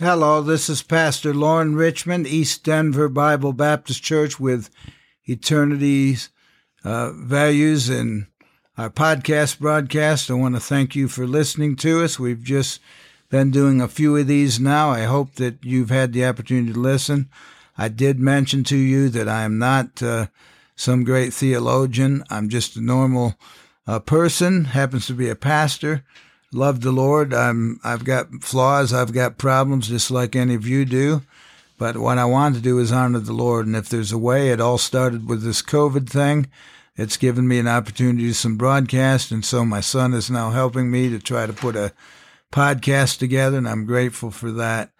Hello, this is Pastor Loren Richmond, East Denver Bible Baptist Church with Eternity's Values and our podcast broadcast. I want to thank you for listening to us. We've just been doing a few of these now. I hope that you've had the opportunity to listen. I did mention to you that I am not some great theologian. I'm just a normal person, happens to be a pastor. Love the Lord. I've got flaws. I've got problems just like any of you do. But what I want to do is honor the Lord. And if there's a way, it all started with this COVID thing. It's given me an opportunity to do some broadcast. And so my son is now helping me to try to put a podcast together. And I'm grateful for that.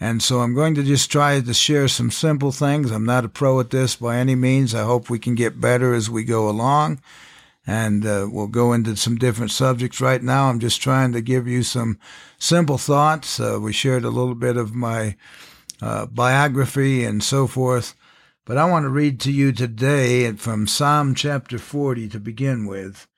And so I'm going to just try to share some simple things. I'm not a pro at this by any means. I hope we can get better as we go along. And we'll go into some different subjects right now. I'm just trying to give you some simple thoughts. We shared a little bit of my biography and so forth. But I want to read to you today from Psalm chapter 40 to begin with.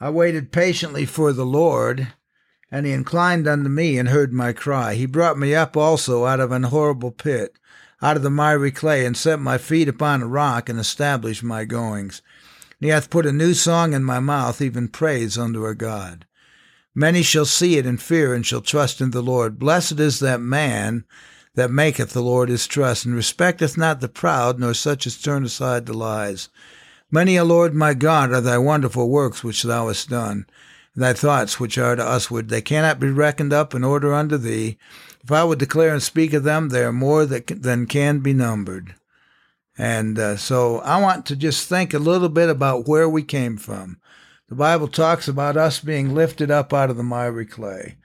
I waited patiently for the Lord, and he inclined unto me and heard my cry. He brought me up also out of an horrible pit, out of the miry clay, and set my feet upon a rock and established my goings. And he hath put a new song in my mouth, even praise unto our God. Many shall see it and fear, and shall trust in the Lord. Blessed is that man that maketh the Lord his trust, and respecteth not the proud, nor such as turn aside to lies. Many, O Lord my God, are thy wonderful works which thou hast done, and thy thoughts which are to usward. They cannot be reckoned up in order unto thee. If I would declare and speak of them, they are more than can be numbered. And so I want to just think a little bit about where we came from. The Bible talks about us being lifted up out of the miry clay.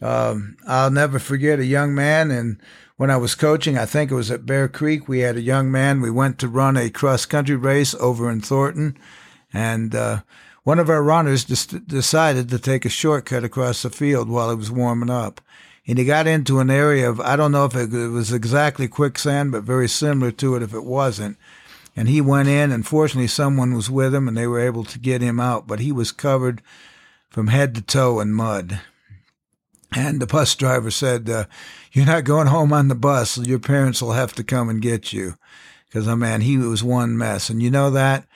I'll never forget a young man, and when I was coaching, I think it was at Bear Creek, we had a young man. We went to run a cross-country race over in Thornton, and one of our runners decided to take a shortcut across the field while it was warming up. And he got into an area of, I don't know if it was exactly quicksand, but very similar to it if it wasn't. And he went in, and fortunately someone was with him, and they were able to get him out. But he was covered from head to toe in mud. And the bus driver said, you're not going home on the bus. Your parents will have to come and get you. Because, oh, man, he was one mess. And you know that?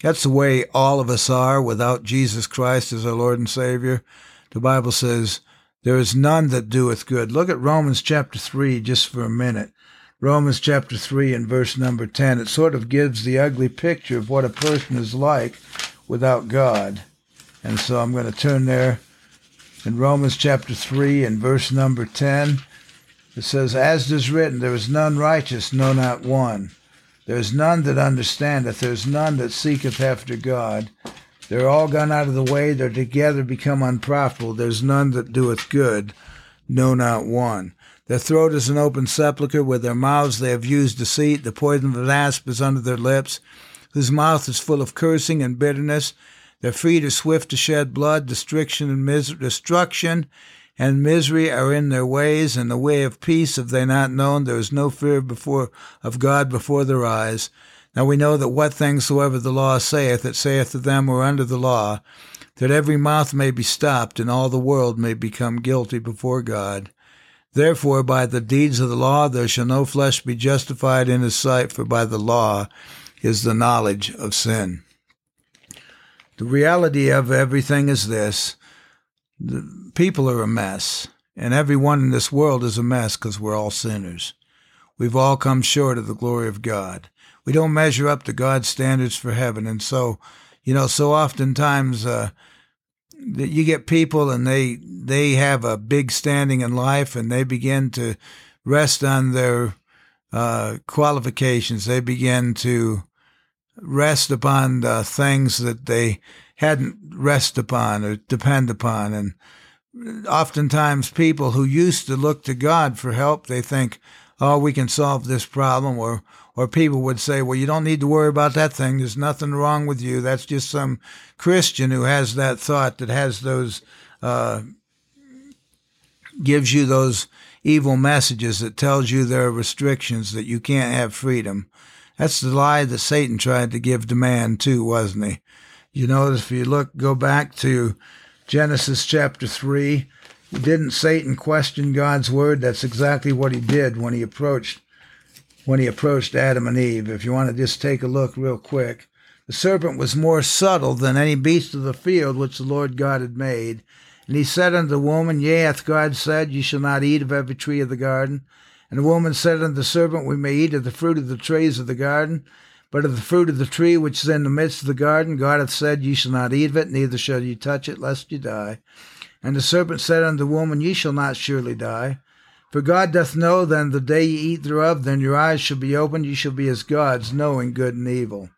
That's the way all of us are without Jesus Christ as our Lord and Savior. The Bible says, there is none that doeth good. Look at Romans chapter 3 just for a minute. Romans chapter 3 and verse number 10. It sort of gives the ugly picture of what a person is like without God. And so I'm going to turn there. In Romans chapter 3 and verse number 10, it says, as it is written, there is none righteous, no, not one. There is none that understandeth. There is none that seeketh after God. They're all gone out of the way. They're together become unprofitable. There's none that doeth good, no, not one. Their throat is an open sepulchre. With their mouths they have used deceit. The poison of an asp is under their lips, whose mouth is full of cursing and bitterness. Their feet are swift to shed blood. Destruction and misery are in their ways, and the way of peace have they not known. There is no fear of God before their eyes. Now we know that what things soever the law saith, it saith to them who are under the law, that every mouth may be stopped, and all the world may become guilty before God. Therefore by the deeds of the law there shall no flesh be justified in his sight, for by the law is the knowledge of sin. The reality of everything is this. The people are a mess, and everyone in this world is a mess because we're all sinners. We've all come short of the glory of God. We don't measure up to God's standards for heaven. And so, so oftentimes you get people and they have a big standing in life and they begin to rest on their qualifications. They begin to rest upon things that they hadn't rest upon or depend upon. And oftentimes people who used to look to God for help, they think, oh, we can solve this problem. Or people would say, well, you don't need to worry about that thing. There's nothing wrong with you. That's just some Christian who has that thought, that has those, gives you those evil messages that tells you there are restrictions, that you can't have freedom. That's the lie that Satan tried to give to man too, wasn't he? You notice if you look, go back to Genesis chapter 3, didn't Satan question God's word? That's exactly what he did when he approached Adam and Eve. If you want to just take a look real quick. The serpent was more subtle than any beast of the field which the Lord God had made. And he said unto the woman, Yea, hath God said, Ye shall not eat of every tree of the garden? And the woman said unto the serpent, We may eat of the fruit of the trees of the garden, but of the fruit of the tree which is in the midst of the garden, God hath said, Ye shall not eat of it, neither shall ye touch it, lest ye die. And the serpent said unto the woman, Ye shall not surely die. For God doth know then the day ye eat thereof, then your eyes shall be opened, ye shall be as gods, knowing good and evil.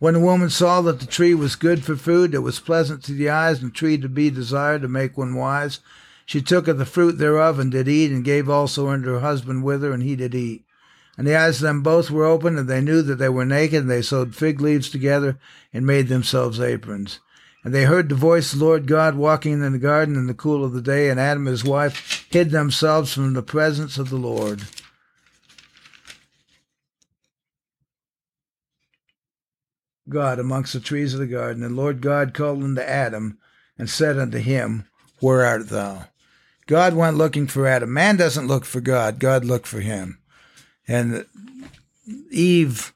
When the woman saw that the tree was good for food, it was pleasant to the eyes, and a tree to be desired to make one wise, she took of the fruit thereof, and did eat, and gave also unto her husband with her, and he did eat. And the eyes of them both were opened, and they knew that they were naked, and they sewed fig leaves together, and made themselves aprons. And they heard the voice of the Lord God walking in the garden in the cool of the day, and Adam and his wife hid themselves from the presence of the Lord. God amongst the trees of the garden. And Lord God called unto Adam and said unto him, Where art thou? God went looking for Adam. Man doesn't look for God. God looked for him. And Eve,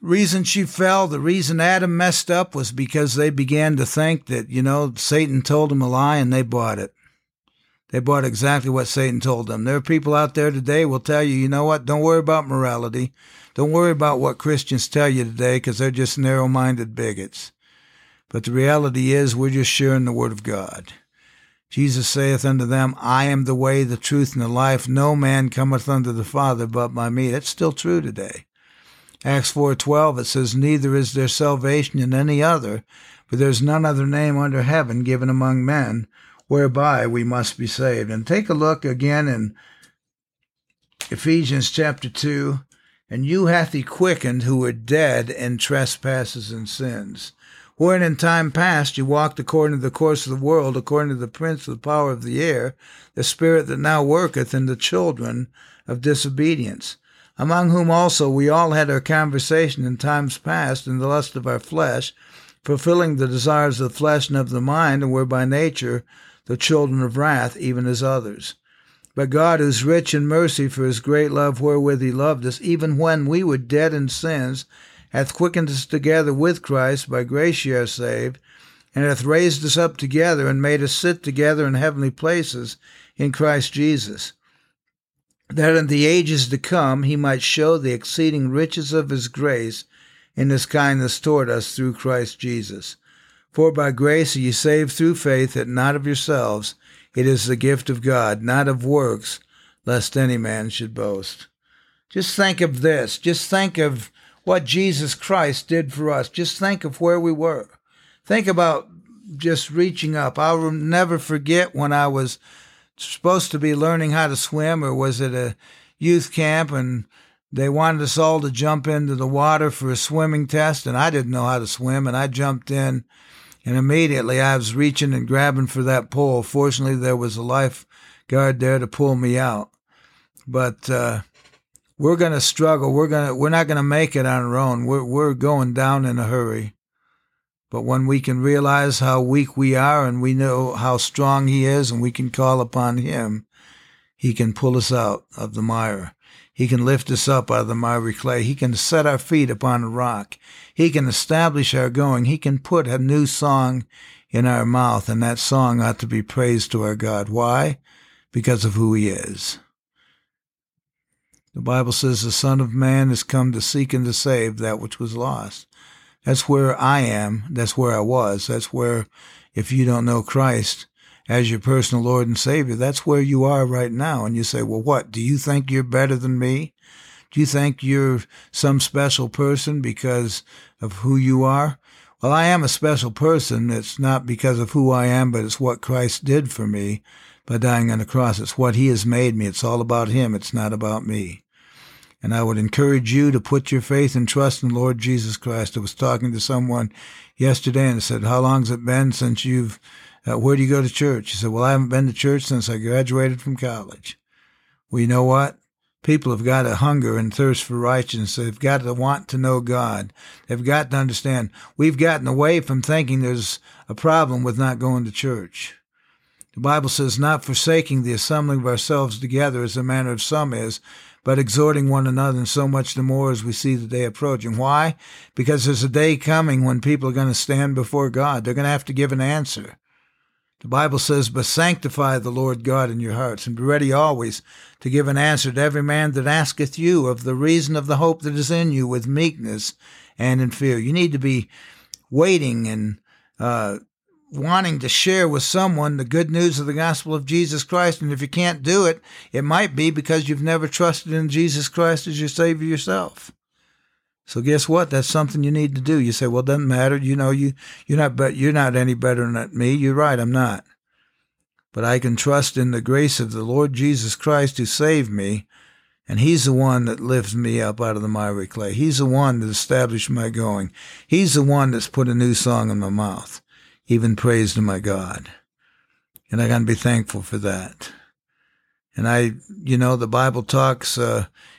the reason she fell, the reason Adam messed up was because they began to think that, you know, Satan told them a lie and they bought it. They bought exactly what Satan told them. There are people out there today who will tell you, you know what, don't worry about morality. Don't worry about what Christians tell you today because they're just narrow-minded bigots. But the reality is we're just sharing the word of God. Jesus saith unto them, I am the way, the truth, and the life. No man cometh unto the Father but by me. That's still true today. Acts 4:12, it says, Neither is there salvation in any other, for there is none other name under heaven given among men, whereby we must be saved. And take a look again in Ephesians chapter 2. And you hath he quickened who were dead in trespasses and sins, wherein in time past you walked according to the course of the world, according to the prince of the power of the air, the spirit that now worketh in the children of disobedience, among whom also we all had our conversation in times past in the lust of our flesh, fulfilling the desires of the flesh and of the mind, and were by nature the children of wrath, even as others. But God, who is rich in mercy for his great love wherewith he loved us, even when we were dead in sins, hath quickened us together with Christ, by grace ye are saved, and hath raised us up together, and made us sit together in heavenly places in Christ Jesus, that in the ages to come he might show the exceeding riches of his grace in his kindness toward us through Christ Jesus. For by grace are ye saved through faith, that not of yourselves, it is the gift of God, not of works, lest any man should boast. Just think of this. Just think of what Jesus Christ did for us. Just think of where we were. Think about just reaching up. I will never forget when I was supposed to be learning how to swim, or was at a youth camp, and they wanted us all to jump into the water for a swimming test, and I didn't know how to swim, and I jumped in. And immediately I was reaching and grabbing for that pole. Fortunately, there was a lifeguard there to pull me out. But we're going to struggle. We're not going to make it on our own. We're going down in a hurry. But when we can realize how weak we are and we know how strong he is and we can call upon him, he can pull us out of the mire. He can lift us up out of the miry clay. He can set our feet upon a rock. He can establish our going. He can put a new song in our mouth, and that song ought to be praise to our God. Why? Because of who he is. The Bible says the Son of Man has come to seek and to save that which was lost. That's where I am. That's where I was. That's where, if you don't know Christ as your personal Lord and Savior, that's where you are right now. And you say, well, what? Do you think you're better than me? Do you think you're some special person because of who you are? Well, I am a special person. It's not because of who I am, but it's what Christ did for me by dying on the cross. It's what he has made me. It's all about him. It's not about me. And I would encourage you to put your faith and trust in Lord Jesus Christ. I was talking to someone yesterday and said, how long's it been since you've, where do you go to church? He said, well, I haven't been to church since I graduated from college. Well, you know what? People have got to hunger and thirst for righteousness. They've got to want to know God. They've got to understand. We've gotten away from thinking there's a problem with not going to church. The Bible says, not forsaking the assembling of ourselves together as the manner of some is, but exhorting one another, and so much the more as we see the day approaching. Why? Because there's a day coming when people are going to stand before God. They're going to have to give an answer. The Bible says, but sanctify the Lord God in your hearts, and be ready always to give an answer to every man that asketh you of the reason of the hope that is in you, with meekness and in fear. You need to be waiting and wanting to share with someone the good news of the gospel of Jesus Christ. And if you can't do it, it might be because you've never trusted in Jesus Christ as your Savior yourself. So guess what? That's something you need to do. You say, well, it doesn't matter. You know, you're not any better than me. You're right, I'm not. But I can trust in the grace of the Lord Jesus Christ who saved me, and he's the one that lifts me up out of the miry clay. He's the one that established my going. He's the one that's put a new song in my mouth, even praise to my God. And I got to be thankful for that. And the Bible talks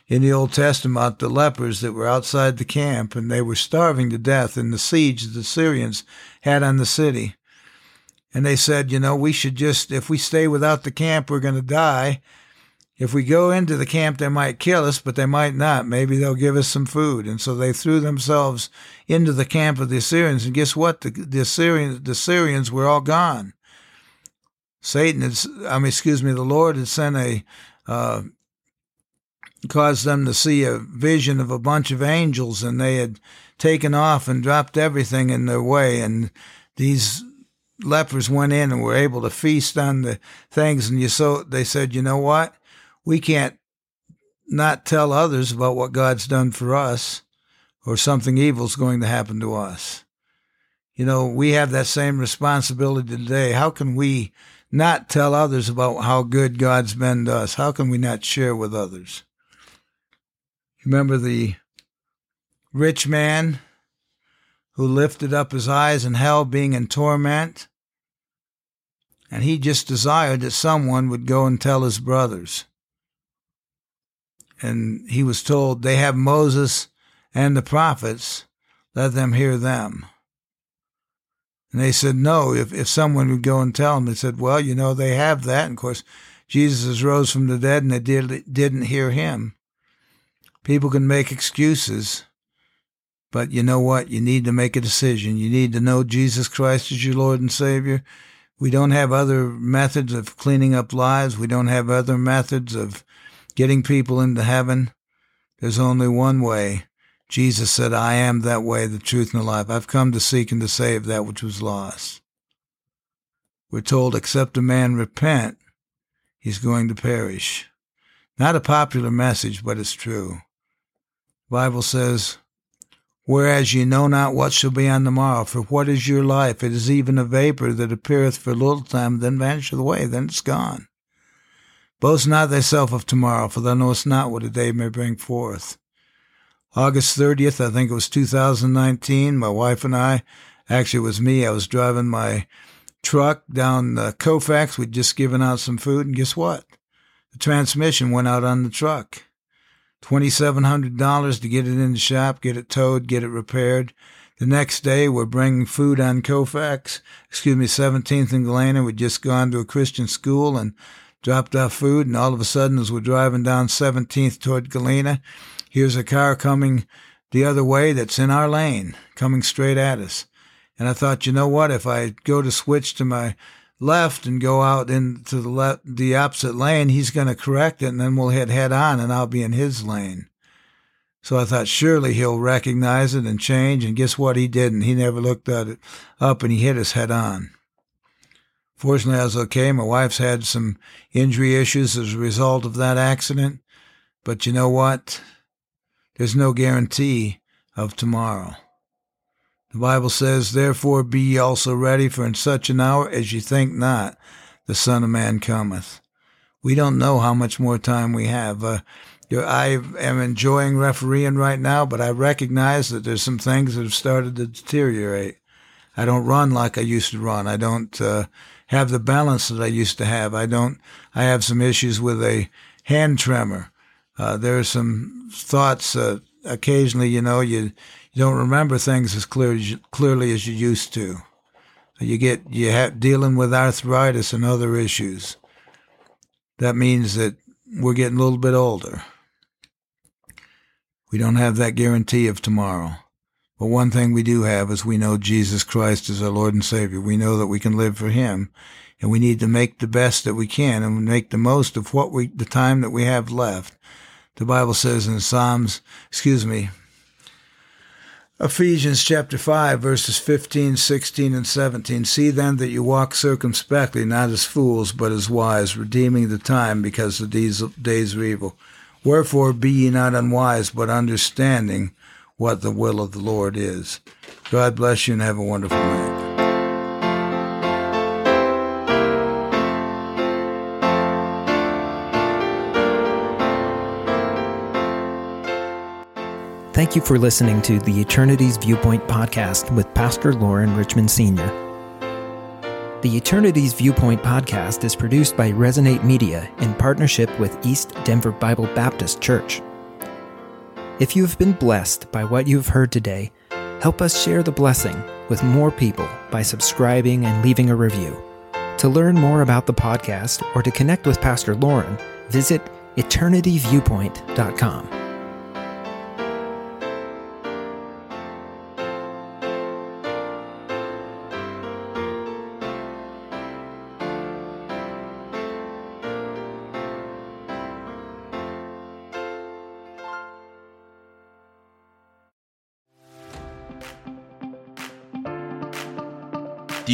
in the Old Testament about the lepers that were outside the camp, and they were starving to death in the siege that the Syrians had on the city. And they said, we should just, if we stay without the camp, we're going to die. If we go into the camp, they might kill us, but they might not. Maybe they'll give us some food. And so they threw themselves into the camp of the Assyrians. And guess what? The Syrians were all gone. The Lord had sent caused them to see a vision of a bunch of angels, and they had taken off and dropped everything in their way. And these lepers went in and were able to feast on the things. And they said, you know what? We can't not tell others about what God's done for us, or something evil's going to happen to us. We have that same responsibility today. How can we not tell others about how good God's been to us? How can we not share with others? Remember the rich man who lifted up his eyes in hell, being in torment? And he just desired that someone would go and tell his brothers. And he was told, they have Moses and the prophets, let them hear them. And they said, no, if someone would go and tell them. They said, well, they have that. And, of course, Jesus rose from the dead, and they didn't hear him. People can make excuses, but you know what? You need to make a decision. You need to know Jesus Christ as your Lord and Savior. We don't have other methods of cleaning up lives. We don't have other methods of getting people into heaven. There's only one way. Jesus said, I am that way, the truth, and the life. I've come to seek and to save that which was lost. We're told, except a man repent, he's going to perish. Not a popular message, but it's true. The Bible says, whereas ye know not what shall be on the morrow, for what is your life? It is even a vapor that appeareth for a little time, then vanisheth away, then it's gone. Boast not thyself of tomorrow, for thou knowest not what a day may bring forth. August 30th, I think it was 2019, my wife and I, actually it was me, I was driving my truck down Colfax. We'd just given out some food, and guess what? The transmission went out on the truck. $2,700 to get it in the shop, get it towed, get it repaired. The next day, we're bringing food on 17th and Galena. We'd just gone to a Christian school and dropped our food, and all of a sudden, as we're driving down 17th toward Galena, here's a car coming the other way that's in our lane, coming straight at us. And I thought, you know what? If I go to switch to my left and go out into the opposite lane, he's going to correct it, and then we'll hit head on, and I'll be in his lane. So I thought, surely he'll recognize it and change, and guess what? He didn't. He never looked at it up, and he hit us head on. Fortunately, I was okay. My wife's had some injury issues as a result of that accident. But you know what? There's no guarantee of tomorrow. The Bible says, "Therefore be ye also ready, for in such an hour as ye think not, the Son of Man cometh." We don't know how much more time we have. I am enjoying refereeing right now, but I recognize that there's some things that have started to deteriorate. I don't run like I used to run. I don't have the balance that I used to have. I have some issues with a hand tremor. There are some thoughts occasionally, you don't remember things as clearly as you used to. You have dealing with arthritis and other issues. That means that we're getting a little bit older. We don't have that guarantee of tomorrow. But one thing we do have is we know Jesus Christ is our Lord and Savior. We know that we can live for Him, and we need to make the best that we can and make the most of the time that we have left. The Bible says in Ephesians chapter 5, verses 15, 16, and 17, "See then that you walk circumspectly, not as fools, but as wise, redeeming the time, because the days are evil. Wherefore be ye not unwise, but understanding what the will of the Lord is." God bless you and have a wonderful night. Thank you for listening to the Eternity's Viewpoint podcast with Pastor Loren Richmond Sr. The Eternity's Viewpoint podcast is produced by Resonate Media in partnership with East Denver Bible Baptist Church. If you have been blessed by what you have heard today, help us share the blessing with more people by subscribing and leaving a review. To learn more about the podcast or to connect with Pastor Loren, visit EternityViewpoint.com. Do